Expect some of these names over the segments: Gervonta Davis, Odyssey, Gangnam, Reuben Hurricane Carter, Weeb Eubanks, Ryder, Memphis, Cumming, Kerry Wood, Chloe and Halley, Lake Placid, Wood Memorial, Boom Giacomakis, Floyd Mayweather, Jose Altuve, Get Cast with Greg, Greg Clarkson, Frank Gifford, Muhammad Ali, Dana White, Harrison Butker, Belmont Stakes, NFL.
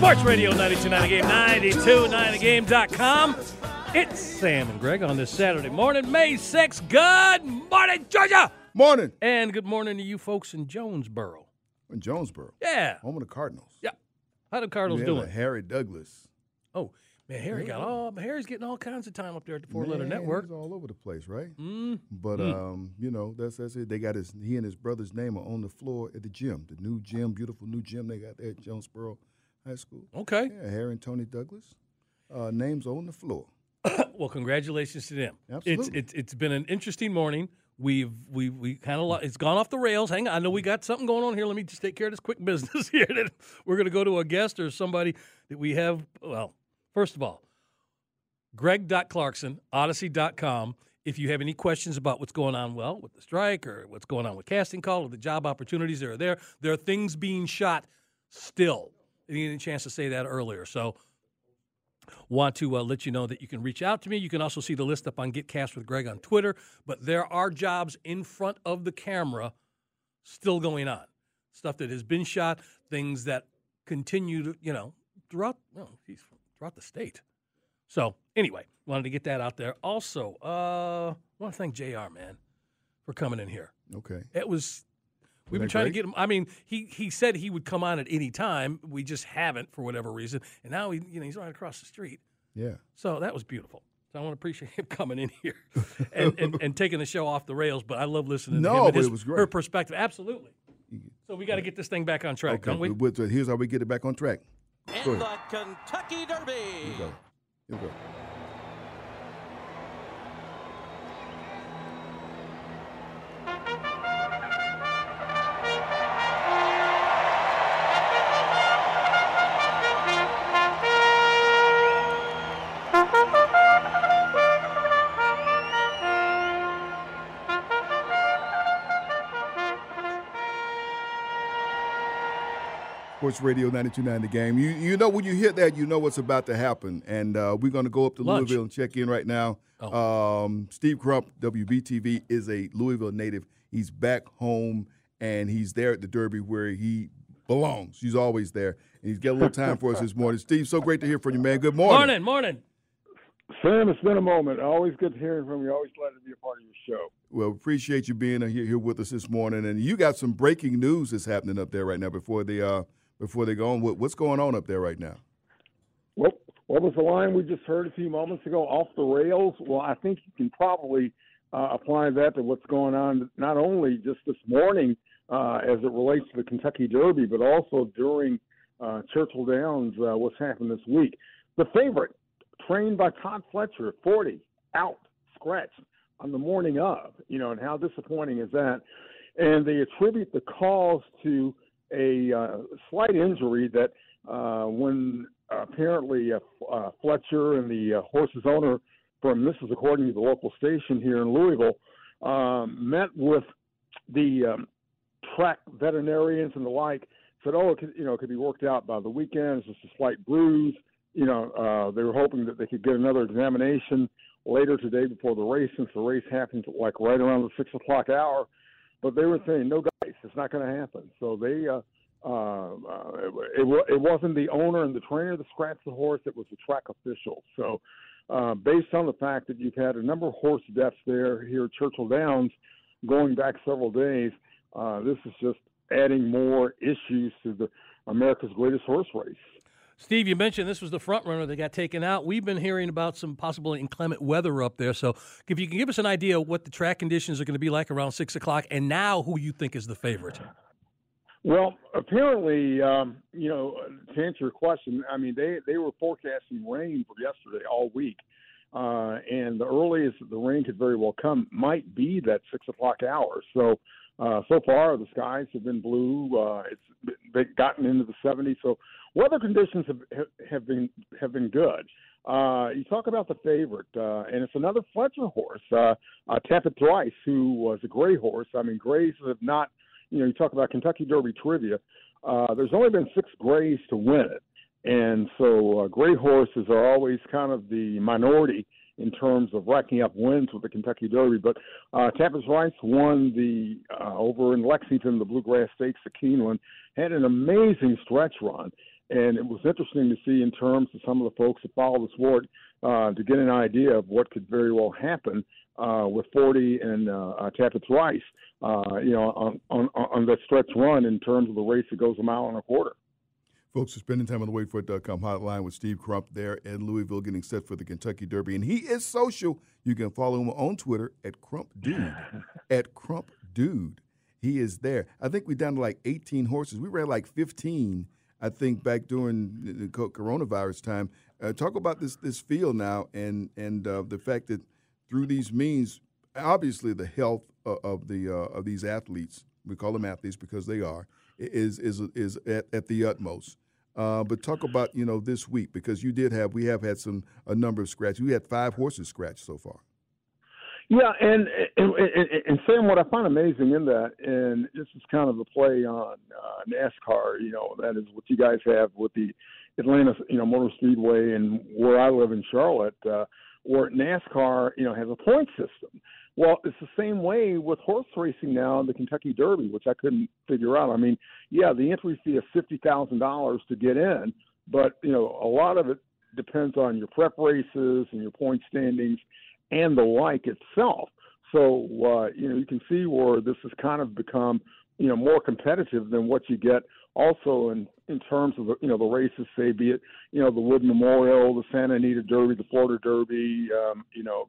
Sports Radio 92.9 Game, 92.9thegame.com. It's Sam and Greg on this Saturday morning, May 6th. Good morning, Georgia! Morning! And good morning to you folks in Jonesboro. In Jonesboro? Yeah. Home of the Cardinals. Yeah. How the Cardinals doing? Like Harry Douglas. Oh, man, Harry's getting all kinds of time up there at the Four Letter Network. He's all over the place, right? You know, that's it. They got he and his brother's name are on the floor at the gym, the new gym, beautiful new gym they got there at Jonesboro High School. Okay. Yeah, Harry and Tony Douglas. Names on the floor. Well, congratulations to them. Absolutely. It's been an interesting morning. We kind of it's gone off the rails. Hang on, I know we got something going on here. Let me just take care of this quick business here. That we're going to go to a guest or somebody that we have. Well, first of all, Greg.Clarkson, Odyssey.com. If you have any questions about what's going on, well, with the strike or what's going on with casting call or the job opportunities that are there, there are things being shot still. I didn't get a chance to say that earlier. So want to let you know that you can reach out to me. You can also see the list up on Get Cast with Greg on Twitter. But there are jobs in front of the camera still going on. Stuff that has been shot, things that continue to, throughout the state. So anyway, wanted to get that out there. Also, I want to thank JR, man, for coming in here. Okay. It was... We've been trying to get him. I mean, he said he would come on at any time. We just haven't for whatever reason. And now he's right across the street. Yeah. So that was beautiful. So I want to appreciate him coming in here and taking the show off the rails. But I love listening to him. No, it was great. Her perspective, absolutely. So we got to get this thing back on track, don't we? Here's how we get it back on track. And the Kentucky Derby. Here we go. Sports Radio 92.9 The Game. You know, when you hear that, you know what's about to happen. And we're going to go up to Louisville and check in right now. Oh. Steve Crump, WBTV, is a Louisville native. He's back home, and he's there at the Derby where he belongs. He's always there. And he's got a little time for us this morning. Steve, so great to hear from you, man. Good morning. Morning. Sam, it's been a moment. Always good to hear from you. Always glad to be a part of your show. Well, appreciate you being here with us this morning. And you got some breaking news that's happening up there right now before they go on. What's going on up there right now? Well, what was the line we just heard a few moments ago? Off the rails? Well, I think you can probably apply that to what's going on not only just this morning as it relates to the Kentucky Derby, but also during Churchill Downs, what's happened this week. The favorite, trained by Todd Pletcher, 40, out, scratched on the morning of. You know, and how disappointing is that? And they attribute the cause to a slight injury that when apparently Pletcher and the horse's owner, from this is according to the local station here in Louisville, met with the track veterinarians and the like, said, it could be worked out by the weekend. It's just a slight bruise. You know, they were hoping that they could get another examination later today before the race, since the race happens like right around the 6 o'clock hour. But they were saying, no, guys, it's not going to happen. So they it wasn't the owner and the trainer that scratched the horse. It was the track official. So based on the fact that you've had a number of horse deaths there here at Churchill Downs going back several days, this is just adding more issues to the America's greatest horse race. Steve, you mentioned this was the front runner that got taken out. We've been hearing about some possible inclement weather up there. So if you can give us an idea of what the track conditions are going to be like around 6 o'clock and now who you think is the favorite. Well, apparently, to answer your question, I mean, they were forecasting rain for yesterday all week. And the earliest the rain could very well come might be that 6 o'clock hour. So so far, the skies have been blue. They've gotten into the 70s. So weather conditions have been good. You talk about the favorite, and it's another Pletcher horse, Tapit Trice, who was a gray horse. I mean, grays have not, you talk about Kentucky Derby trivia. There's only been 6 grays to win it. And so gray horses are always kind of the minority in terms of racking up wins with the Kentucky Derby. But Tapit Trice won the over in Lexington, the Bluegrass Stakes at Keeneland, had an amazing stretch run. And it was interesting to see in terms of some of the folks that follow the sport to get an idea of what could very well happen with 40 and Tapit Trice, on that stretch run in terms of the race that goes a mile and a quarter. Folks are spending time on the waitfoot.com hotline with Steve Crump there in Louisville getting set for the Kentucky Derby. And he is social. You can follow him on Twitter at CrumpDude, at CrumpDude. He is there. I think we're down to like 18 horses. We ran like 15, I think, back during the coronavirus time. Talk about this field now and the fact that through these means, obviously the health of these athletes, we call them athletes because they are, is at the utmost. But talk about, this week, because we have had a number of scratches. We had 5 horses scratched so far. Yeah, and Sam, what I find amazing in that, and this is kind of a play on NASCAR, that is what you guys have with the Atlanta, Motor Speedway, and where I live in Charlotte, where NASCAR, has a point system. Well, it's the same way with horse racing now in the Kentucky Derby, which I couldn't figure out. I mean, yeah, the entry fee is $50,000 to get in, but, a lot of it depends on your prep races and your point standings and the like itself. So, you can see where this has kind of become, more competitive than what you get also in terms of, the races, say, be it, the Wood Memorial, the Santa Anita Derby, the Florida Derby,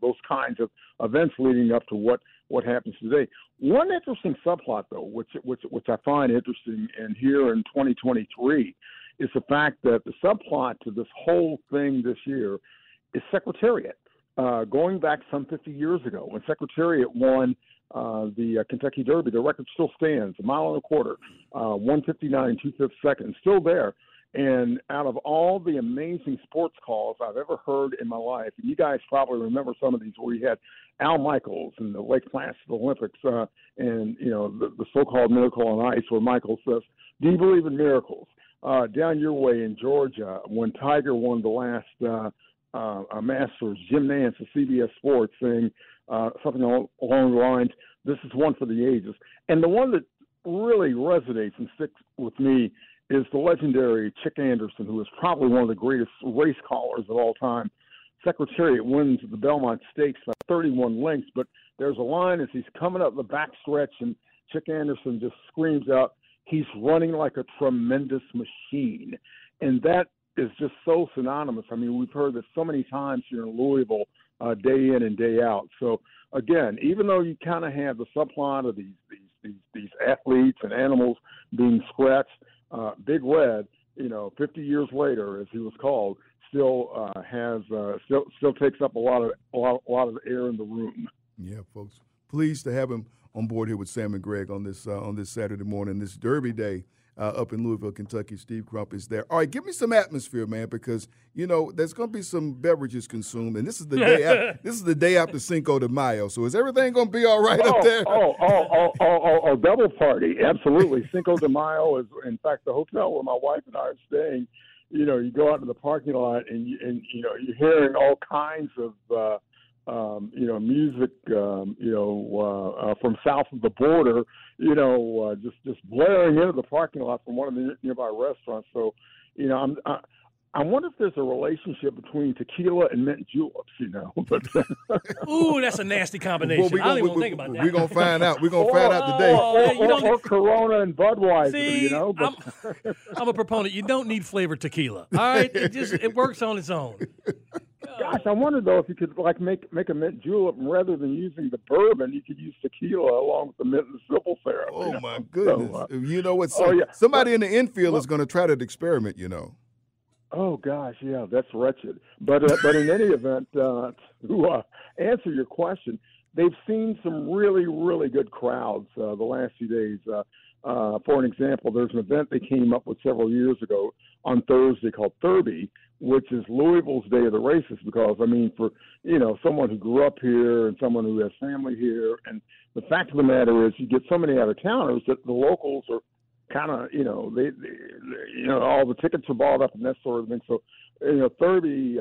those kinds of events leading up to what happens today. One interesting subplot, though, which I find interesting and here in 2023 is the fact that the subplot to this whole thing this year is Secretariat. Going back some 50 years ago when Secretariat won the Kentucky Derby, the record still stands, a mile and a quarter, 1:59 2/5 seconds, still there. And out of all the amazing sports calls I've ever heard in my life, and you guys probably remember some of these where you had Al Michaels and the Lake Placid Olympics and, the so-called Miracle on Ice where Michael says, do you believe in miracles? Down your way in Georgia when Tiger won the last a Masters, Jim Nance of CBS Sports saying something along the lines, this is one for the ages. And the one that really resonates and sticks with me is the legendary Chick Anderson, who is probably one of the greatest race callers of all time. Secretariat wins the Belmont Stakes by 31 lengths, but there's a line as he's coming up the backstretch, and Chick Anderson just screams out, he's running like a tremendous machine. And that is just so synonymous. I mean, we've heard this so many times here in Louisville, day in and day out. So again, even though you kind of have the subplot of these athletes and animals being scratched, Big Red, 50 years later, as he was called, still has still takes up a lot of the air in the room. Yeah, folks, pleased to have him on board here with Sam and Greg on this Saturday morning, this Derby Day. Up in Louisville, Kentucky. Steve Crump is there. All right, give me some atmosphere, man, because there's going to be some beverages consumed, and this is the day. This is the day after Cinco de Mayo. So is everything going to be all right up there? Oh, double party, absolutely. Cinco de Mayo is, in fact, the hotel where my wife and I are staying. You go out to the parking lot, and you're hearing all kinds of music, from south of the border, just blaring into the parking lot from one of the nearby restaurants. So, I wonder if there's a relationship between tequila and mint juleps, But ooh, that's a nasty combination. Well, I don't even think about that. We're going to find out. We're going to find out today. Or Corona and Budweiser, But I'm a proponent. You don't need flavored tequila. All right? It works on its own. Gosh, I wonder, though, if you could, make a mint julep, and rather than using the bourbon, you could use tequila along with the mint and simple syrup. Oh, my goodness. So, somebody in the infield is going to try to experiment, Oh, gosh, yeah, that's wretched. But in any event, to answer your question, they've seen some really, really good crowds the last few days. For an example, there's an event they came up with several years ago on Thursday called Thurby, which is Louisville's Day of the Races, because, for, someone who grew up here and someone who has family here, and the fact of the matter is you get so many out-of-towners that the locals are kind of, they all the tickets are balled up and that sort of thing. So, Thurby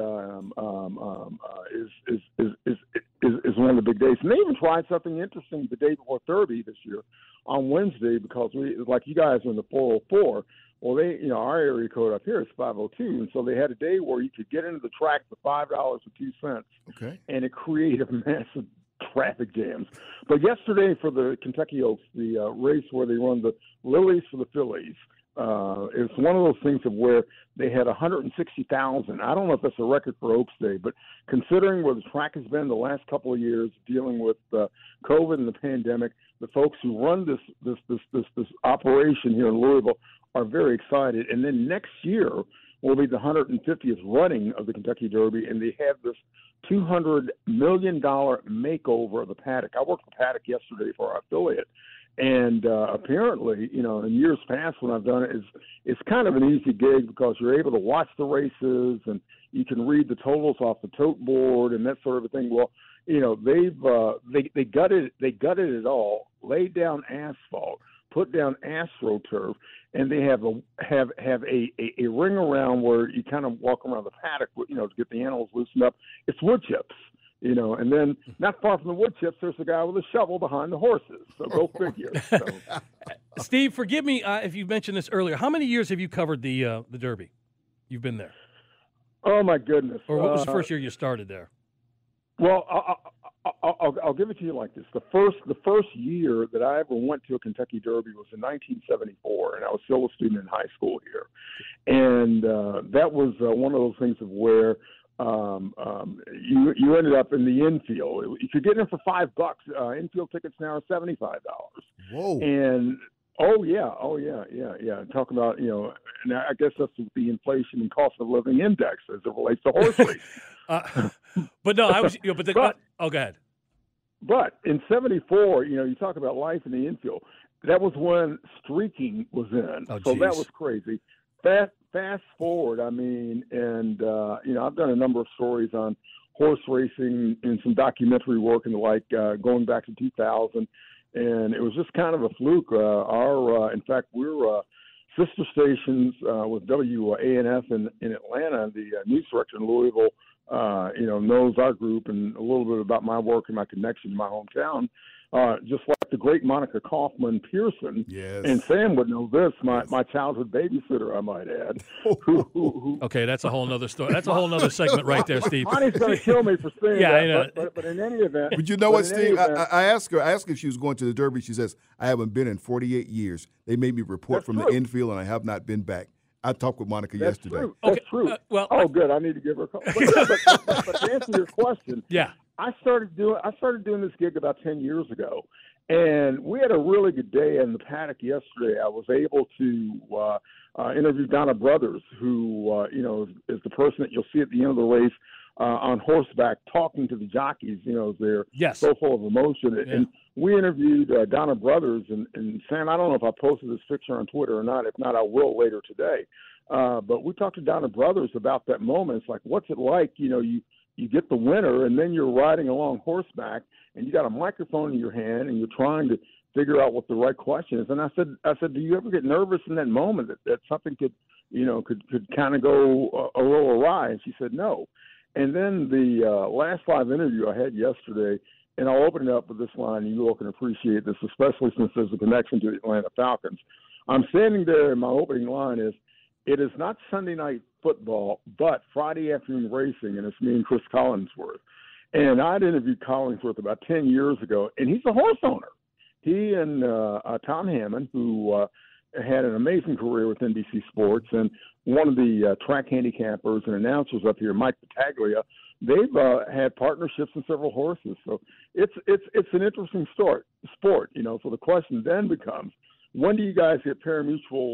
is one of the big days. And they even tried something interesting the day before Thurby this year on Wednesday, because you guys are in the 404. Well, our area code up here is 502, and so they had a day where you could get into the track for $5.02. Okay, and it created a massive traffic jams. But yesterday for the Kentucky Oaks, the race where they run the Lilies for the Phillies, it's one of those things of where they had 160,000. I don't know if that's a record for Oaks Day, but considering where the track has been the last couple of years, dealing with COVID and the pandemic, the folks who run this operation here in Louisville are very excited. And then next year will be the 150th running of the Kentucky Derby, and they have this $200 million makeover of the paddock. I worked the paddock yesterday for our affiliate, and apparently, in years past when I've done it, it's kind of an easy gig because you're able to watch the races and you can read the totals off the tote board and that sort of a thing. Well, they gutted it all, laid down asphalt, put down AstroTurf, and they have a ring around where you kind of walk around the paddock, to get the animals loosened up. It's wood chips, and then not far from the wood chips, there's a guy with a shovel behind the horses. So go figure. So. Steve, forgive me if you mentioned this earlier. How many years have you covered the Derby? You've been there. Oh, my goodness. Or what was the first year you started there? Well, I'll give it to you like this. The first year that I ever went to a Kentucky Derby was in 1974, and I was still a student in high school here. And that was one of those things of where you ended up in the infield. You could get in for $5. Infield tickets now are $75. Whoa. And oh yeah. Talk about, and I guess that's the inflation and cost of living index as it relates to horse racing. But no, I was. Go ahead. But in '74, you talk about life in the infield. That was when streaking was in, that was crazy. Fast forward, I've done a number of stories on horse racing and some documentary work and the like, going back to 2000, and it was just kind of a fluke. We're sister stations with WANF in Atlanta, the news director in Louisville, knows our group and a little bit about my work and my connection to my hometown. Just like the great Monica Kaufman Pearson, yes. And Sam would know this, my childhood babysitter, I might add. Okay, that's a whole other story. That's a whole other segment right there, Steve. Monica's going to kill me for saying that, I know. But in any event. But you know what, Steve? I asked her if she was going to the Derby. She says, I haven't been in 48 years. They made me report from the infield, and I have not been back. I talked with Monica yesterday. True. Okay. That's true. Good. I need to give her a call. But to answer your question, yeah, I started doing this gig about 10 years ago, and we had a really good day in the paddock yesterday. I was able to interview Donna Brothers, who is the person that you'll see at the end of the race on horseback talking to the jockeys. They're so full of emotion. Yeah. And we interviewed Donna Brothers, and Sam, I don't know if I posted this picture on Twitter or not. If not, I will later today. But we talked to Donna Brothers about that moment. It's like, what's it like? You get the winner, and then you're riding along horseback, and you got a microphone in your hand, and you're trying to figure out what the right question is. And I said, do you ever get nervous in that moment that something could kind of go a little awry? And she said, no. And then the last live interview I had yesterday, and I'll open it up with this line, and you all can appreciate this, especially since there's a connection to the Atlanta Falcons. I'm standing there, and my opening line is, "It is not Sunday night football, but Friday afternoon racing, and it's me and Chris Collinsworth." And I'd interviewed Collinsworth about 10 years ago, and he's a horse owner. He and Tom Hammond, who had an amazing career with NBC Sports, and one of the track handicappers and announcers up here, Mike Pataglia, they've had partnerships in several horses. So it's an interesting sport, you know. So the question then becomes, when do you guys get parimutuel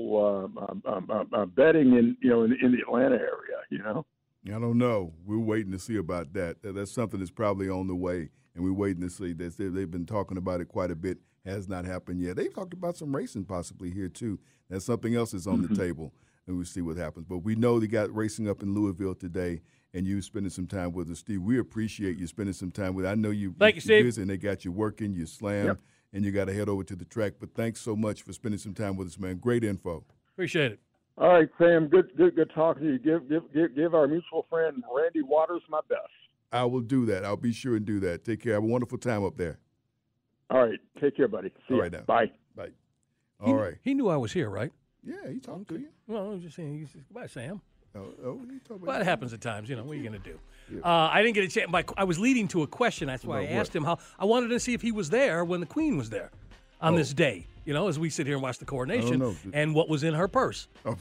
betting in the Atlanta area, you know? I don't know. We're waiting to see about that. That's something that's probably on the way, and we're waiting to see. They've been talking about it quite a bit. Has not happened yet. They've talked about some racing possibly here, too. That's something else that's on the table, and we'll see what happens. But we know they got racing up in Louisville today, and you spending some time with us, Steve. We appreciate you spending some time with us. I know you're busy, and they got you working, you slammed, and you got to head over to the track. But thanks so much for spending some time with us, man. Great info. Appreciate it. All right, Sam, good talking to you. Give our mutual friend Randy Waters my best. I will do that. I'll be sure and do that. Take care. Have a wonderful time up there. All right. Take care, buddy. See you. Right now. Bye. All right. He knew I was here, right? Yeah, he talked to you. Well, I was just saying, he says, "Goodbye, Sam." Oh, he told me. Well, it happens at times. You know, what are you going to do? Yeah. I didn't get a chance. I was leading to a question. That's why I asked him how. I wanted to see if he was there when the Queen was there on this day. You know, as we sit here and watch the coronation, and what was in her purse. Oh.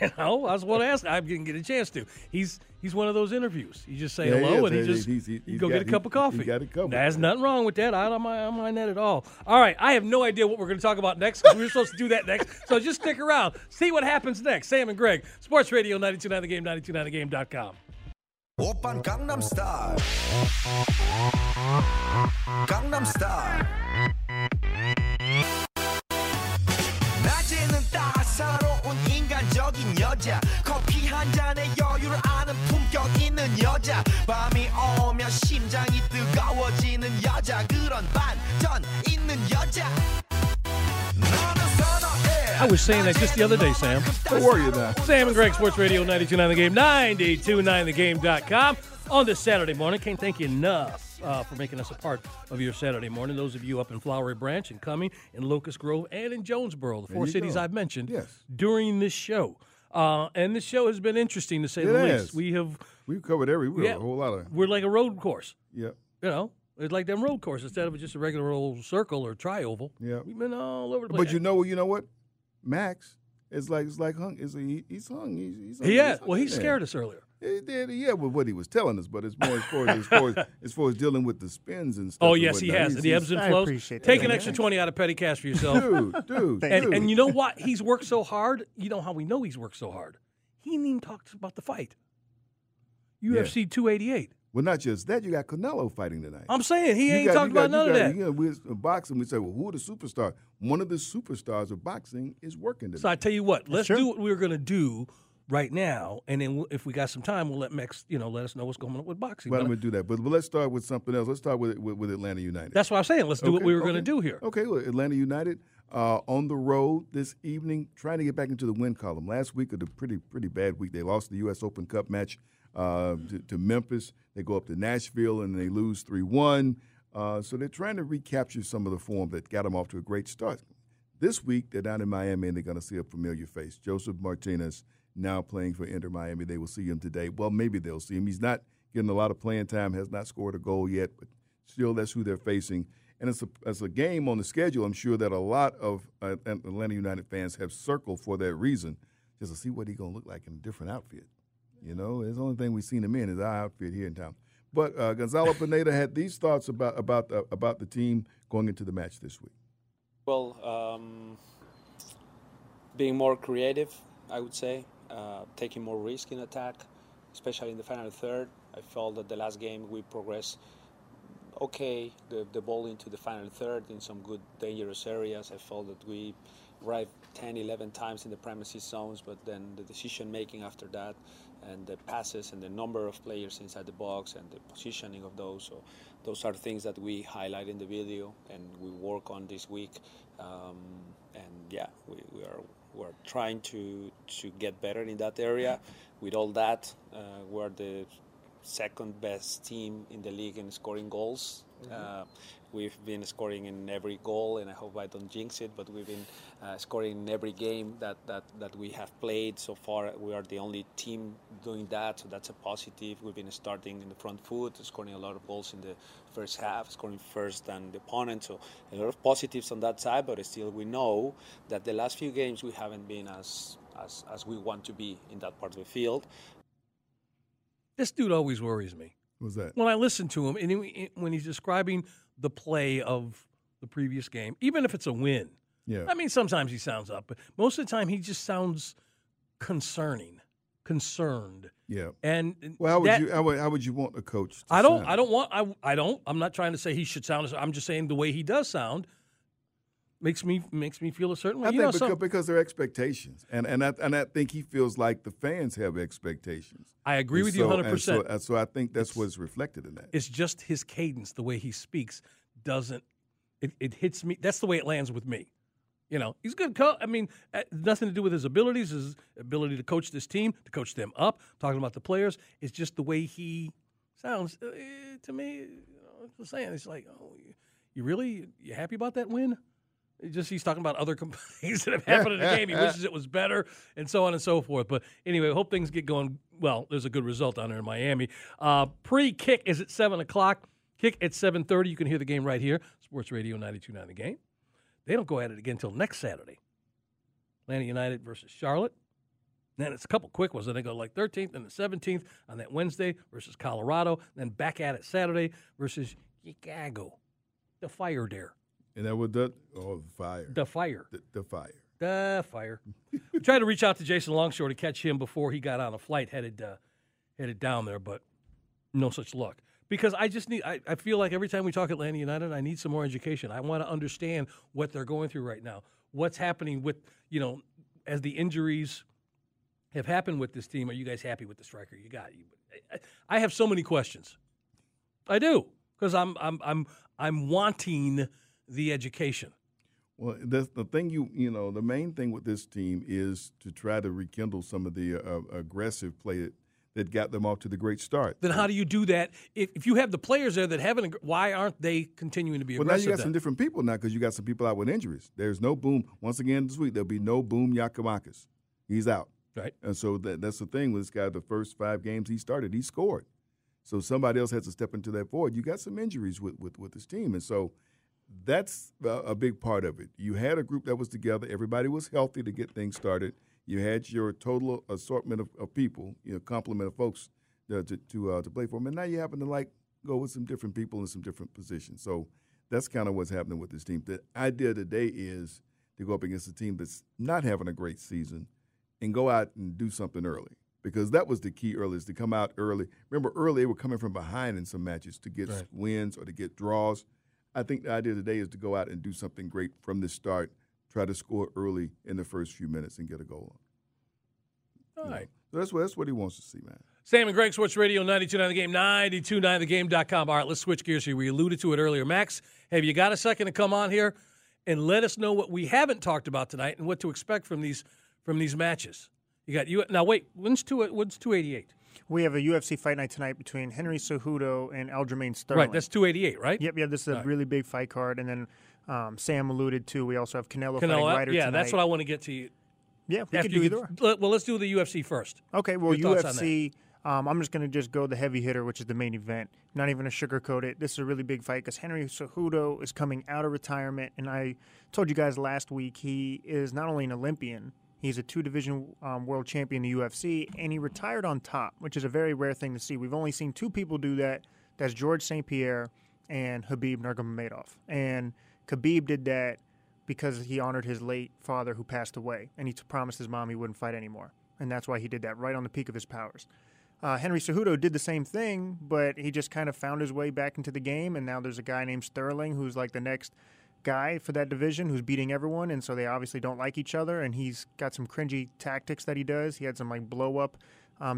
You know, I was going to ask. I didn't get a chance to. He's one of those interviews. You just say hello, and he go get a cup of coffee. He got a cup. There's nothing wrong with that. I don't mind that at all. All right, I have no idea what we're going to talk about next, because we were supposed to do that next. So just stick around. See what happens next. Sam and Greg, Sports Radio 92.9 The Game, 92.9thegame.com. Op on Gangnam Style. Gangnam Style. 낮에는 따사로운 인간적인 여자 커피 한 잔에 여유를 아는 품격 있는 여자 밤이 오면 심장이 뜨거워지는 여자 그런 반전 있는 여자 I was saying that just the other day, Sam. Don't worry about it. Sam and Greg, Sports Radio 92.9 The Game, 92.9thegame.com on this Saturday morning. Can't thank you enough for making us a part of your Saturday morning. Those of you up in Flowery Branch and Cumming and Locust Grove and in Jonesboro, the four cities I've mentioned during this show. And this show has been interesting, to say the least. We've covered a whole lot of. We're like a road course. Yeah. You know? It's like them road course instead of just a regular old circle or trioval. Yeah. We've been all over the place. But you know what? Max is like hung. He's hung. He's hung. Well, he scared us earlier. He did, with what he was telling us, but it's more as far as dealing with the spins and stuff. Oh, yes, he has. The ebbs and flows. Take an extra 20 out of petty cash for yourself. Dude. And you know what? He's worked so hard. You know how we know he's worked so hard? He didn't even talk about the fight. UFC 288. Well, not just that. You got Canelo fighting tonight. I'm saying he ain't talked about none of that. You know, in boxing, we say, well, who are the superstars? One of the superstars of boxing is working tonight. So I tell you what, let's do what we're going to do right now, and then if we got some time, we'll let Max, let us know what's going on with boxing. Well, I'm going to do that, but let's start with something else. Let's start with Atlanta United. That's what I'm saying. Let's do what we were going to do here. Okay, well, Atlanta United on the road this evening, trying to get back into the win column. Last week was a pretty bad week. They lost the U.S. Open Cup match to Memphis. They go up to Nashville, and they lose 3-1. So they're trying to recapture some of the form that got them off to a great start. This week, they're down in Miami, and they're going to see a familiar face. Joseph Martinez, now playing for Inter Miami. They will see him today. Well, maybe they'll see him. He's not getting a lot of playing time, has not scored a goal yet, but still that's who they're facing. And it's a game on the schedule, I'm sure, that a lot of Atlanta United fans have circled for that reason, just to see what he's going to look like in a different outfit. You know, it's the only thing we've seen him in is our outfit here in town. But Gonzalo Pineda had these thoughts about the team going into the match this week. Well, being more creative, I would say, taking more risk in attack, especially in the final third. I felt that the last game we progressed the ball into the final third in some good dangerous areas. I felt that we arrived 10, 11 times in the premises zones, but then the decision-making after that and the passes and the number of players inside the box and the positioning of those. So those are things that we highlight in the video and we work on this week. We're trying to get better in that area. With all that, we're the second best team in the league in scoring goals. We've been scoring in every goal, and I hope I don't jinx it, but we've been scoring in every game that we have played so far. We are the only team doing that, so that's a positive. We've been starting in the front foot, scoring a lot of goals in the first half, scoring first than the opponent, so a lot of positives on that side, but still we know that the last few games we haven't been as we want to be in that part of the field. This dude always worries me. What's that? When I listen to him, and when he's describing the play of the previous game, even if it's a win. Yeah. I mean, sometimes he sounds up, but most of the time he just sounds concerned. Yeah. And well, how would you want a coach to sound? I'm not trying to say he should sound. I'm just saying the way he does sound makes me feel a certain way. I think because they're expectations, and I think he feels like the fans have expectations. I agree with you 100%. So I think that's what's reflected in that. It's just his cadence, the way he speaks, it hits me. That's the way it lands with me. You know, he's a good coach. I mean, nothing to do with his abilities, his ability to coach this team, to coach them up. I'm talking about the players, it's just the way he sounds to me. I'm just saying, it's like, oh, you happy about that win? He's talking about other complaints that have happened in the game. He wishes it was better, and so on and so forth. But anyway, hope things get going well. There's a good result down there in Miami. Pre-kick is at 7 o'clock. Kick at 7:30. You can hear the game right here. Sports Radio 92.9 The Game. They don't go at it again until next Saturday. Atlanta United versus Charlotte. And then it's a couple quick ones. Then they go like 13th and the 17th on that Wednesday versus Colorado. Then back at it Saturday versus Chicago. The Fire Dare. And that would The fire. We tried to reach out to Jason Longshore to catch him before he got on a flight headed down there, but no such luck. Because I feel like every time we talk Atlanta United, I need some more education. I want to understand what they're going through right now. What's happening with, as the injuries have happened with this team. Are you guys happy with the striker you got? I have so many questions. I do, because I'm wanting the education. Well, that's the thing. The main thing with this team is to try to rekindle some of the aggressive play that got them off to the great start. Then how do you do that? If you have the players there that haven't, why aren't they continuing to be aggressive? Well, now you got some different people now, because you got some people out with injuries. There's no Boom. Once again this week, there'll be no Boom Giacomakis. He's out. Right. And so that's the thing with this guy. The first 5 games he started, he scored. So somebody else has to step into that void. You got some injuries with this team. And so that's a big part of it. You had a group that was together. Everybody was healthy to get things started. You had your total assortment of people, complement of folks to play for them. And now you happen to go with some different people in some different positions. So that's kind of what's happening with this team. The idea today is to go up against a team that's not having a great season and go out and do something early, because that was the key early, is to come out early. Remember, early they were coming from behind in some matches to get wins or to get draws. I think the idea today is to go out and do something great from the start, try to score early in the first few minutes and get a goal on. All right. So that's what he wants to see, man. Sam and Greg, Sports Radio, 92.9 The Game, 92.9thegame.com. All right, let's switch gears here. We alluded to it earlier. Max, have you got a second to come on here and let us know what we haven't talked about tonight and what to expect from these matches? Now, wait, when's 288? We have a UFC fight night tonight between Henry Cejudo and Aljamain Sterling. Right, that's 288, right? Yep, yeah, this is a really big fight card. And then Sam alluded to, we also have Canelo fighting Ryder tonight. Yeah, that's what I want to get to you. Yeah, we could do either. Well, let's do the UFC first. Okay, well, UFC, I'm just going to go the heavy hitter, which is the main event. Not even to sugarcoat it. This is a really big fight because Henry Cejudo is coming out of retirement. And I told you guys last week, he is not only an Olympian, he's a 2-division world champion in the UFC, and he retired on top, which is a very rare thing to see. We've only seen 2 people do that. That's George St. Pierre and Khabib Nurmagomedov. And Khabib did that because he honored his late father who passed away, and he promised his mom he wouldn't fight anymore. And that's why he did that, right on the peak of his powers. Henry Cejudo did the same thing, but he just kind of found his way back into the game, and now there's a guy named Sterling who's like the next guy for that division who's beating everyone, and so they obviously don't like each other, and he's got some cringy tactics that he does. He had some blow-up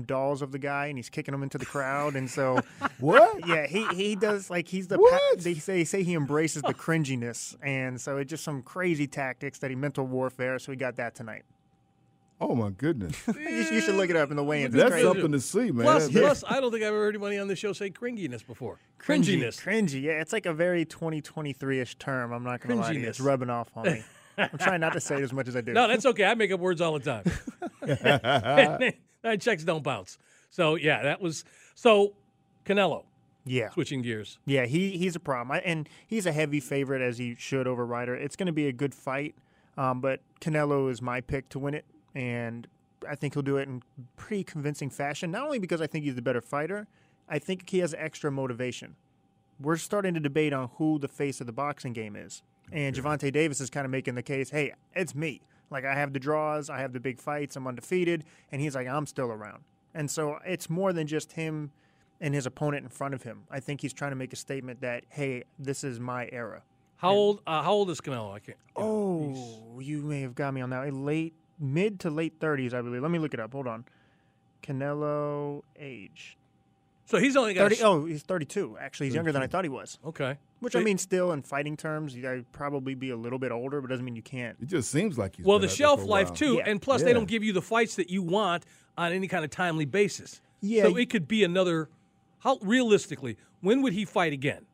dolls of the guy, and he's kicking them into the crowd, and so what? Yeah, he does, he's the they say he embraces the cringiness, and so it's just some crazy tactics that he mental warfare, so he got that tonight. Oh, my goodness. You should look it up in the weigh-in. That's something to see, man. Plus, I don't think I've ever heard anybody on this show say cringiness before. Cringiness. Cringy, yeah. It's like a very 2023-ish term. I'm not going to lie to you. It's rubbing off on me. I'm trying not to say it as much as I do. No, that's okay. I make up words all the time. And checks don't bounce. So, yeah, that was – so, Canelo. Yeah. Switching gears. Yeah, he's a problem. And he's a heavy favorite, as he should, over Ryder. It's going to be a good fight, but Canelo is my pick to win it. And I think he'll do it in pretty convincing fashion, not only because I think he's the better fighter, I think he has extra motivation. We're starting to debate on who the face of the boxing game is. And Gervonta Davis is kind of making the case, hey, it's me. Like, I have the draws, I have the big fights, I'm undefeated. And he's like, I'm still around. And so it's more than just him and his opponent in front of him. I think he's trying to make a statement that, hey, this is my era. How old is Canelo? I can't. You may have got me on that. Mid to late 30s, I believe. Let me look it up. Hold on. Canelo age. So he's only got 30. He's 32. Actually, he's younger than I thought he was. Okay. Which, I mean, still in fighting terms, I'd probably be a little bit older, but doesn't mean you can't. It just seems like he's. Well, the shelf life, too. Yeah. And plus, they don't give you the fights that you want on any kind of timely basis. Yeah. So it could be another. Realistically, when would he fight again?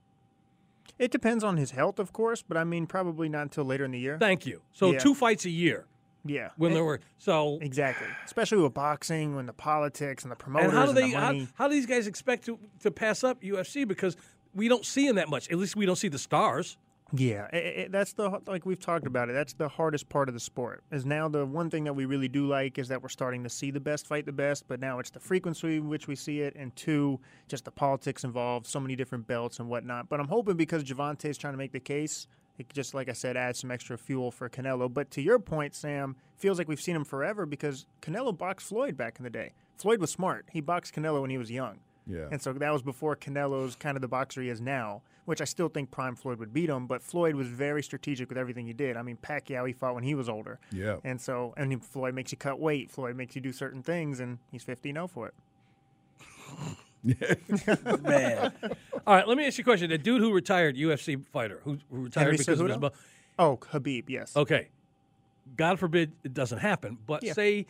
It depends on his health, of course, but I mean, probably not until later in the year. Thank you. So 2 fights a year. Yeah, exactly, especially with boxing, when the politics and the promoters and money. How do these guys expect to pass up UFC? Because we don't see them that much. At least we don't see the stars. Yeah, that's like we've talked about it. That's the hardest part of the sport. Is now the one thing that we really do like is that we're starting to see the best fight the best. But now it's the frequency in which we see it, and 2, just the politics involved, so many different belts and whatnot. But I'm hoping because Gervonta is trying to make the case. It just, like I said, adds some extra fuel for Canelo. But to your point, Sam, feels like we've seen him forever because Canelo boxed Floyd back in the day. Floyd was smart. He boxed Canelo when he was young. Yeah. And so that was before Canelo's kind of the boxer he is now, which I still think prime Floyd would beat him. But Floyd was very strategic with everything he did. I mean, Pacquiao, he fought when he was older. Yeah. And so, Floyd makes you cut weight. Floyd makes you do certain things, and he's 50-0 for it. Man. All right, let me ask you a question. The dude who retired, UFC fighter, who retired Henry because Cejudo? Of his... Habib, yes. Okay. God forbid it doesn't happen, but say,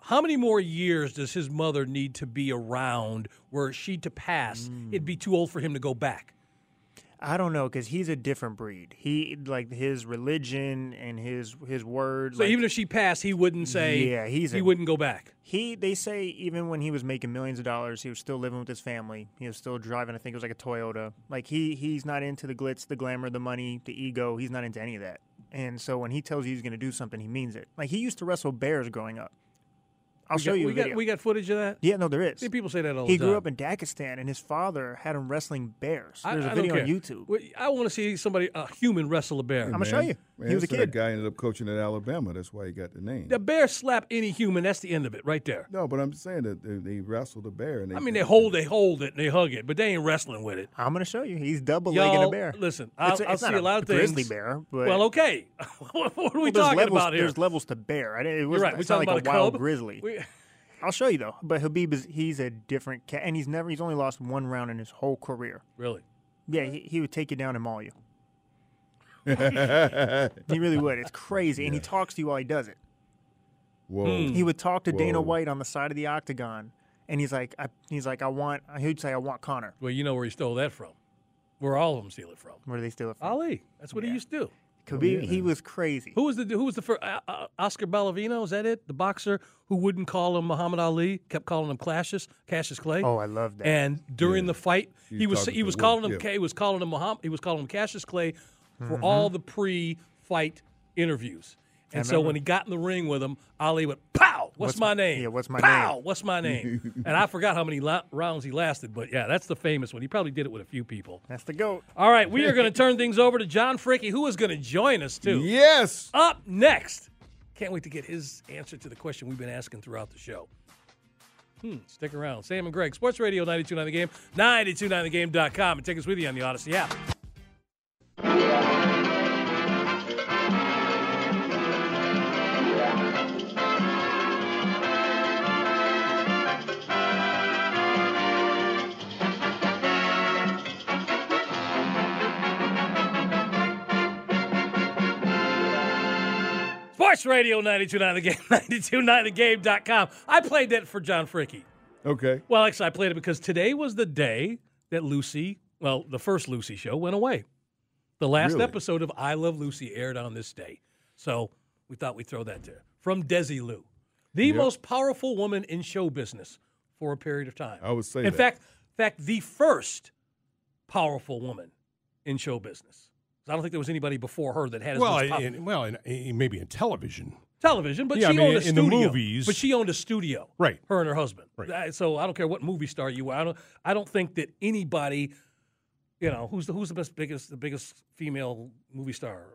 how many more years does his mother need to be around were she to pass? It'd be too old for him to go back. I don't know, because he's a different breed. He, like, his religion and his words. So like, even if she passed, he wouldn't say he wouldn't go back. They say even when he was making millions of dollars, he was still living with his family. He was still driving, I think it was like a Toyota. Like, he's not into the glitz, the glamour, the money, the ego. He's not into any of that. And so when he tells you he's going to do something, he means it. Like, he used to wrestle bears growing up. I'll show you a video. We got footage of that? Yeah, no, there is. See, people say that all the time. He grew up in Dagestan, and his father had him wrestling bears. There's a video on YouTube. I want to see a human wrestle a bear. I'm going to show you. He was a kid. That guy ended up coaching at Alabama. That's why he got the name. The bear slap any human. That's the end of it right there. No, but I'm saying that they wrestled a bear. And they hold it and they hug it, but they ain't wrestling with it. I'm going to show you. He's double-legging a bear. Listen, I'll see a lot of things. Grizzly bear. But well, okay. What are we talking about here? There's levels to bear. You're right. We're talking about a wild grizzly. I'll show you, though. But Habib, he's a different cat. And he's only lost one round in his whole career. Really? Yeah, he would take you down and maul you. He really would. It's crazy. Yeah. And he talks to you while he does it. Whoa. He would talk to Dana White on the side of the octagon. And he'd say, I want Conor. Well, you know where he stole that from. Where all of them steal it from. Where do they steal it from? Ali. That's what he used to do. Khabib, he was crazy. Who was the first? Oscar Bellavino, is that it? The boxer who wouldn't call him Muhammad Ali, kept calling him Cassius Clay. Oh, I love that. And during the fight, he was calling him Cassius Clay for all the pre-fight interviews. And so when he got in the ring with him, Ali went, pow, what's my name? Yeah, what's my name? Pow, what's my name? And I forgot how many rounds he lasted, but yeah, that's the famous one. He probably did it with a few people. That's the GOAT. All right, we are going to turn things over to John Fricke, who is going to join us, too. Yes. Up next. Can't wait to get his answer to the question we've been asking throughout the show. Stick around. Sam and Greg, Sports Radio 92.9 The Game, 92.9thegame.com, and take us with you on the Odyssey app. Sports Radio 92.9 The Game, 92.9thegame.com. I played that for John Fricke. Okay. Well, actually, I played it because today was the day that Lucy, well, the first Lucy show went away. The last episode of I Love Lucy aired on this day. So we thought we'd throw that there. From Desi Lu. The most powerful woman in show business for a period of time. I would say that. In fact, the first powerful woman in show business. I don't think there was anybody before her that had as much power. Maybe in television. But she owned a studio. In the movies. But she owned a studio. Right. Her and her husband. Right. So I don't care what movie star you were. I don't think that anybody, you know, who's the biggest female movie star?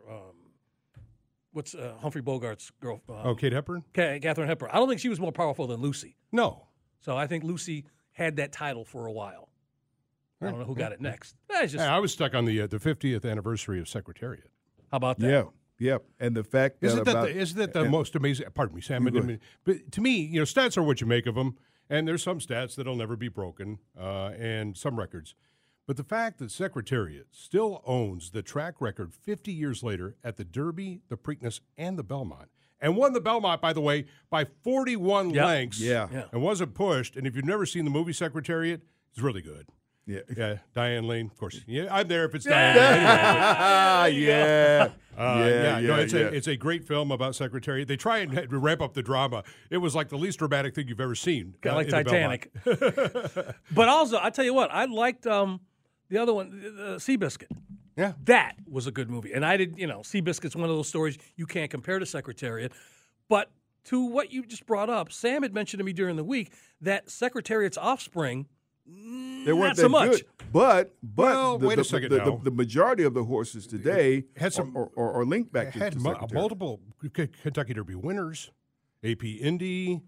What's Humphrey Bogart's girl? Kate Hepburn? Katharine Hepburn. I don't think she was more powerful than Lucy. No. So I think Lucy had that title for a while. I don't know who got it next. I was stuck on the 50th anniversary of Secretariat. How about that? Yeah, yeah. And the fact that isn't that the most amazing? Pardon me, Sam. But to me, you know, stats are what you make of them, and there's some stats that'll never be broken, and some records. But the fact that Secretariat still owns the track record 50 years later at the Derby, the Preakness, and the Belmont. And won the Belmont, by the way, by 41 lengths. Yeah. And wasn't pushed. And if you've never seen the movie Secretariat, it's really good. Yeah, Diane Lane, of course. Yeah, I'm there if it's Diane Lane. It's a great film about Secretariat. They try and ramp up the drama. It was like the least dramatic thing you've ever seen. Kind of like Titanic. But also, I tell you what, I liked the other one, Seabiscuit. Yeah. That was a good movie. And I did, you know, Seabiscuit's one of those stories you can't compare to Secretariat. But to what you just brought up, Sam had mentioned to me during the week that Secretariat's offspring They weren't that good. But the majority of the horses today are linked back to Secretariat. Multiple Kentucky Derby winners, AP Indy,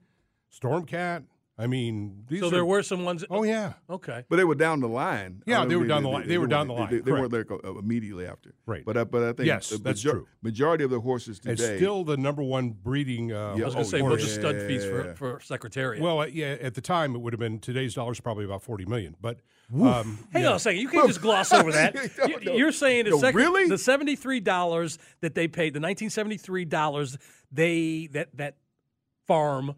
Stormcat. I mean, there were some ones. Oh, yeah. Okay. But they were down the line. Yeah, they were down the line. They were down the line. They weren't there immediately after. Right. But I think that's true. Majority of the horses today. It's still the number one breeding. I was going to say, what's the stud fees for Secretariat? Well, at the time, it would have been today's dollars probably about $40 million. But hang on a second. You can't just gloss over that. You're saying the $73 that they paid, the $1973 that farm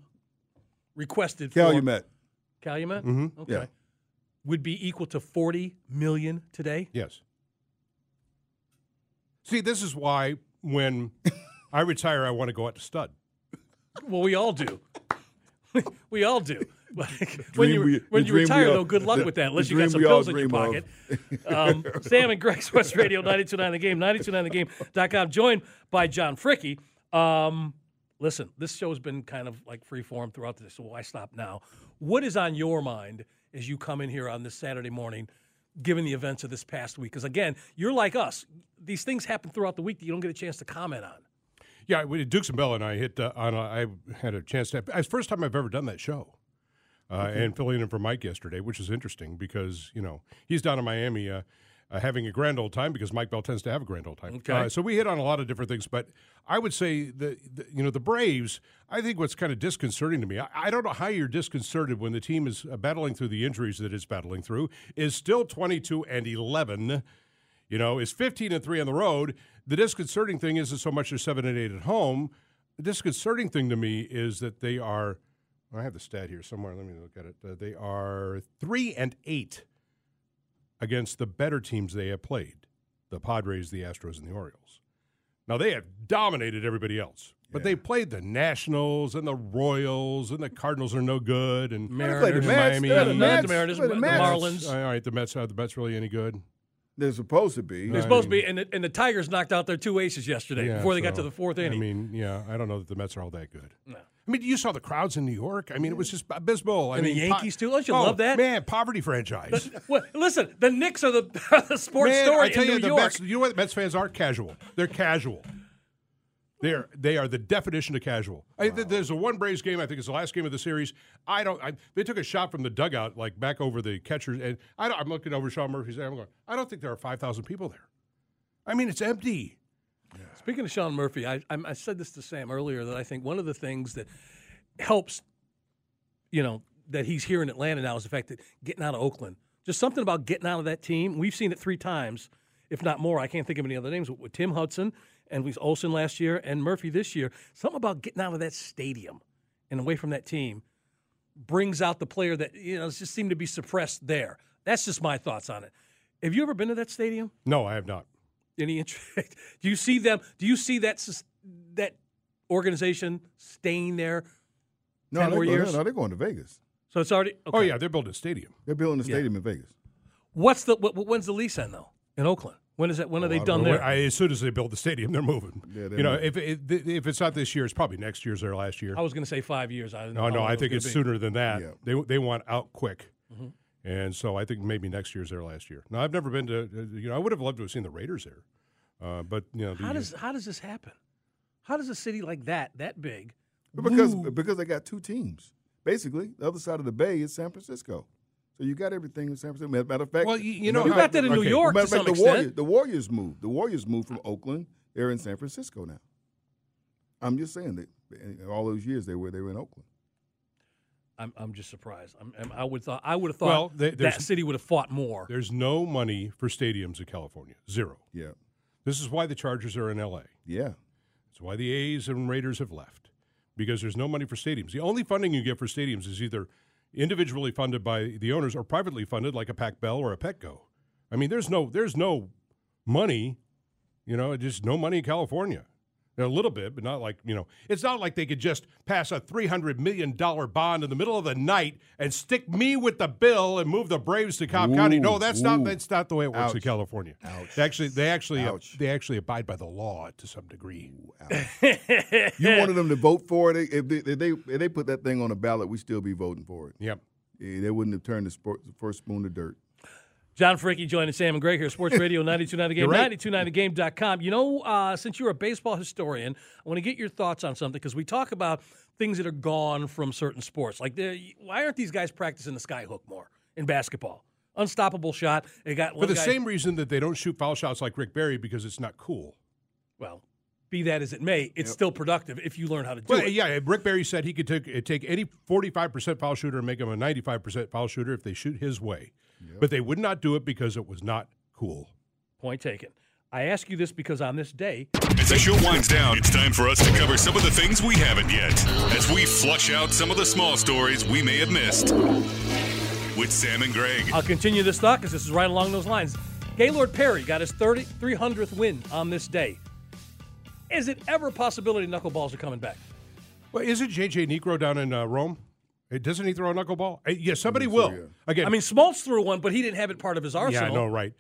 requested for Calumet? Mm-hmm. Okay. Yeah. Would be equal to $40 million today? Yes. See, this is why when I retire, I want to go out to stud. Well, we all do. Like, when you retire, though, good luck with that, unless you got some pills in your pocket. Sam and Greg's West Radio, 92.9 The Game, 92.9thegame.com, joined by John Fricke. Listen, this show has been kind of like free form throughout this, so why stop now? What is on your mind as you come in here on this Saturday morning, given the events of this past week? Because, again, you're like us. These things happen throughout the week that you don't get a chance to comment on. Yeah, Dukes and Bell and I I had a chance to have – it's the first time I've ever done that show. And filling in for Mike yesterday, which is interesting because, you know, he's down in Miami having a grand old time because Mike Bell tends to have a grand old time. Okay. So we hit on a lot of different things, but I would say the Braves, I think what's kind of disconcerting to me, I don't know how you're disconcerted when the team is battling through the injuries that it's battling through, is still 22-11, you know, is 15-3 on the road. The disconcerting thing isn't so much they're 7-8 at home. The disconcerting thing to me is that they are, I have the stat here somewhere, let me look at it. They are 3-8. Against the better teams they have played, the Padres, the Astros, and the Orioles. Now, they have dominated everybody else, but they played the Nationals and the Royals, and the Cardinals are no good, and Mariners, Miami. The Marlins. All right, the Mets really any good? They're supposed to be. And the Tigers knocked out their two aces yesterday before they got to the fourth inning. I mean, I don't know that the Mets are all that good. No. I mean, you saw the crowds in New York. I mean, it was just abysmal. And the Yankees, too. Don't you love that? Man, poverty franchise. Listen, the Knicks are the sports story in New York. Mets, you know what? Mets fans aren't casual. They're casual. They are the definition of casual. Wow. There's a one Braves game. I think it's the last game of the series. They took a shot from the dugout, like back over the catchers. And I'm looking over Sean Murphy's head. I'm going, I don't think there are 5,000 people there. I mean, it's empty. Yeah. Speaking of Sean Murphy, I said this to Sam earlier that I think one of the things that helps, you know, that he's here in Atlanta now is the fact that getting out of Oakland, just something about getting out of that team. We've seen it 3 times, if not more. I can't think of any other names with Tim Hudson and with Olsen last year and Murphy this year, something about getting out of that stadium and away from that team brings out the player that, you know, just seemed to be suppressed there. That's just my thoughts on it. Have you ever been to that stadium? No, I have not. Any interest? Do you see them? Do you see that organization staying there? No, 10 more years? No, they're going to Vegas. So it's already. Okay. Oh yeah, they're building a stadium. They're building a stadium in Vegas. When's the lease end though in Oakland? When is that? When are they done there? As soon as they build the stadium, they're moving. Yeah, they're if it's not this year, it's probably next year's or last year. I was going to say 5 years. No, I think it's sooner than that. Yeah. They want out quick. Mm-hmm. And so I think maybe next year's their last year. Now, I've never been to, I would have loved to have seen the Raiders there. How does this happen? How does a city like that big? Because they got two teams. Basically, the other side of the bay is San Francisco. So you got everything in San Francisco. Matter of fact, well, you got that in New York to some extent. The Warriors moved from Oakland. They're in San Francisco now. I'm just saying that all those years they were in Oakland. I'm just surprised. I would have thought that city would have fought more. There's no money for stadiums in California. Zero. Yeah. This is why the Chargers are in LA. Yeah. It's why the A's and Raiders have left, because there's no money for stadiums. The only funding you get for stadiums is either individually funded by the owners or privately funded, like a Pac-Bell or a Petco. I mean, there's no money. Just no money in California. A little bit, but not like, it's not like they could just pass a $300 million bond in the middle of the night and stick me with the bill and move the Braves to Cobb County. No, that's not the way it works in California. Ouch. They actually abide by the law to some degree. You wanted them to vote for it. If they put that thing on a ballot, we'd still be voting for it. Yep. They wouldn't have turned the first spoon to dirt. John Fricke joining Sam and Greg here, Sports Radio 92.9 The Game, right. 92.9thegame.com. Since you're a baseball historian, I want to get your thoughts on something, because we talk about things that are gone from certain sports. Like, why aren't these guys practicing the skyhook more in basketball? Unstoppable shot. Same reason that they don't shoot foul shots like Rick Barry, because it's not cool. Well, be that as it may, it's still productive if you learn how to do it. Yeah, Rick Barry said he could take any 45% foul shooter and make him a 95% foul shooter if they shoot his way. Yep. But they would not do it because it was not cool. Point taken. I ask you this because on this day, as the show winds down, it's time for us to cover some of the things we haven't yet, as we flush out some of the small stories we may have missed with Sam and Greg. I'll continue this thought because this is right along those lines. Gaylord Perry got his 300th win on this day. Is it ever a possibility knuckleballs are coming back? Well, isn't J.J. Negro down in Rome? Doesn't he throw a knuckleball? Yes, somebody will. Yeah. Again, Smoltz threw one, but he didn't have it part of his arsenal. Yeah, I know, right.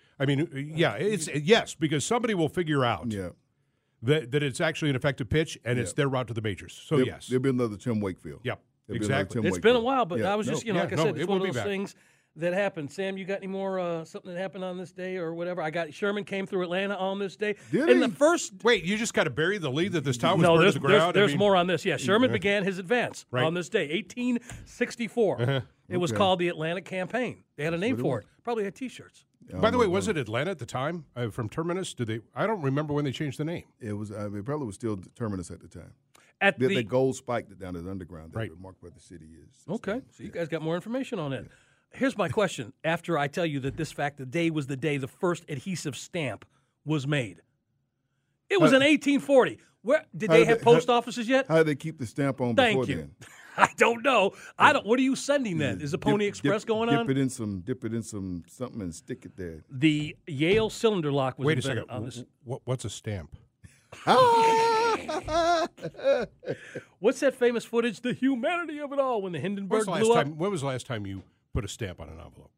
Because somebody will figure out that it's actually an effective pitch, and it's their route to the majors. So, yes. There'll be another Tim Wakefield. Yep, exactly. It's been a while, but I was just, it's one of those things that happened. Sam, you got any more something that happened on this day or whatever? I got Sherman came through Atlanta on this day. Wait, you just got to bury the lead that this town was burned to the ground? There's more on this. Yeah, Sherman began his advance on this day, 1864. Uh-huh. It was called the Atlanta Campaign. They had a name for it. Probably had T-shirts. By the way, was it Atlanta at the time from Terminus? I don't remember when they changed the name. It probably was still Terminus at the time. The gold spike down at the underground that marked where the city is. Okay, so you guys got more information on it. Yeah. Here's my question. After I tell you that this fact, the day was the day the first adhesive stamp was made. It was in 1840. Where did they have post offices yet? How did they keep the stamp on before then? I don't know. What are you sending then? Is the Pony Express going on? Dip it in something and stick it there. The Yale cylinder lock was invented on this. Wait a second. What's a stamp? What's that famous footage? The humanity of it all when the Hindenburg blew up. When was the last time you put a stamp on an envelope?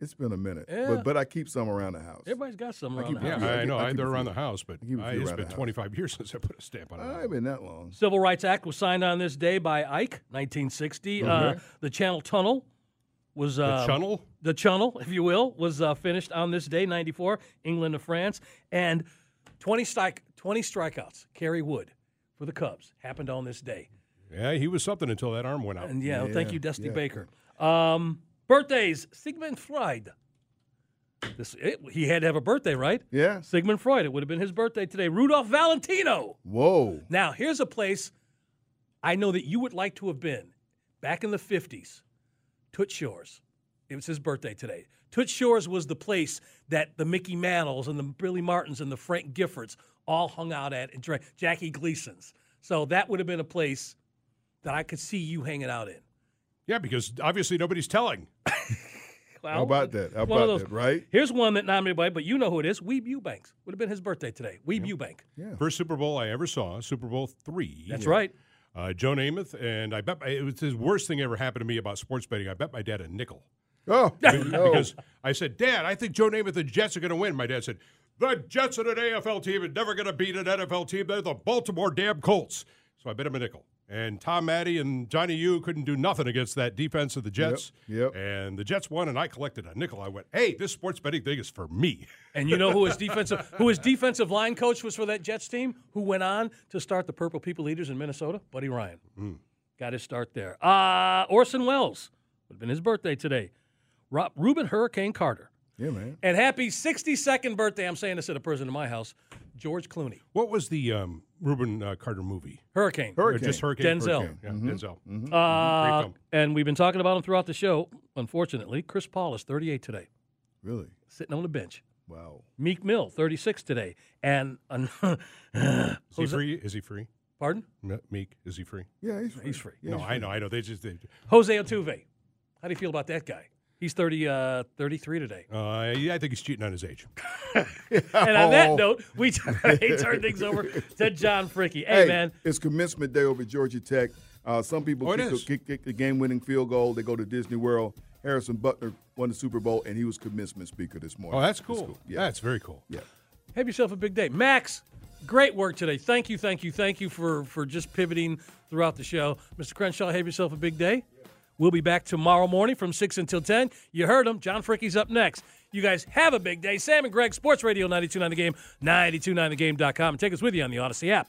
It's been a minute, but I keep some around the house. Everybody's got some around the house. Yeah, I know. They're around the house, but it's been 25 years since I put a stamp on it. I haven't been that long. Civil Rights Act was signed on this day by Ike, 1960. The Channel Tunnel was... The Channel, if you will, was finished on this day, 94, England to France. And 20 strikeouts, Kerry Wood for the Cubs, happened on this day. Yeah, he was something until that arm went out. And yeah, thank you, Dusty Baker. Birthdays, Sigmund Freud. He had to have a birthday, right? Yeah. Sigmund Freud. It would have been his birthday today. Rudolph Valentino. Whoa. Now, here's a place I know that you would like to have been back in the 50s, Toot Shores. It was his birthday today. Toot Shores was the place that the Mickey Mantles and the Billy Martins and the Frank Giffords all hung out at and drank. Jackie Gleason's. So that would have been a place that I could see you hanging out in. Yeah, because obviously nobody's telling. Well, how about that? How about that, right? Here's one that not everybody, but you know who it is. Weeb Eubanks. Would have been his birthday today. Weeb Eubank. Yeah. First Super Bowl I ever saw, Super Bowl III. That's right. Joe Namath, and I bet it was his worst thing ever happened to me about sports betting. I bet my dad a nickel. Oh, because I said, Dad, I think Joe Namath and Jets are going to win. My dad said, the Jets are an AFL team and never going to beat an NFL team. They're the Baltimore damn Colts. So I bet him a nickel. And Tom Maddy and Johnny Yu couldn't do nothing against that defense of the Jets. Yep. And the Jets won, and I collected a nickel. I went, hey, this sports betting thing is for me. And you know who his defensive line coach was for that Jets team, who went on to start the Purple People Eaters in Minnesota? Buddy Ryan. Mm. Got his start there. Orson Welles. Would have been his birthday today. Reuben Hurricane Carter. Yeah, man. And happy 62nd birthday. I'm saying this at a person in my house. George Clooney. What was the Reuben Carter movie? Hurricane. Or just Hurricane. Denzel. Yeah, mm-hmm. Denzel. Mm-hmm. Great film. And we've been talking about him throughout the show. Unfortunately, Chris Paul is 38 today. Really? Sitting on the bench. Wow. Meek Mill, 36 today. And Is he free? Pardon? Meek, is he free? Yeah, he's free. Yeah, he's free. I know. They Jose Altuve. How do you feel about that guy? He's 33 today. I think he's cheating on his age. And on that note, we turn things over to John Fricke. Hey, man. It's commencement day over at Georgia Tech. Some people kick the game-winning field goal. They go to Disney World. Harrison Butker won the Super Bowl, and he was commencement speaker this morning. Oh, that's cool. Yeah. That's very cool. Yeah. Have yourself a big day. Max, great work today. Thank you for just pivoting throughout the show. Mr. Crenshaw, have yourself a big day. We'll be back tomorrow morning from 6 until 10. You heard him. John Fricke's up next. You guys have a big day. Sam and Greg, Sports Radio 92.9 The Game, 92.9thegame.com. And take us with you on the Odyssey app.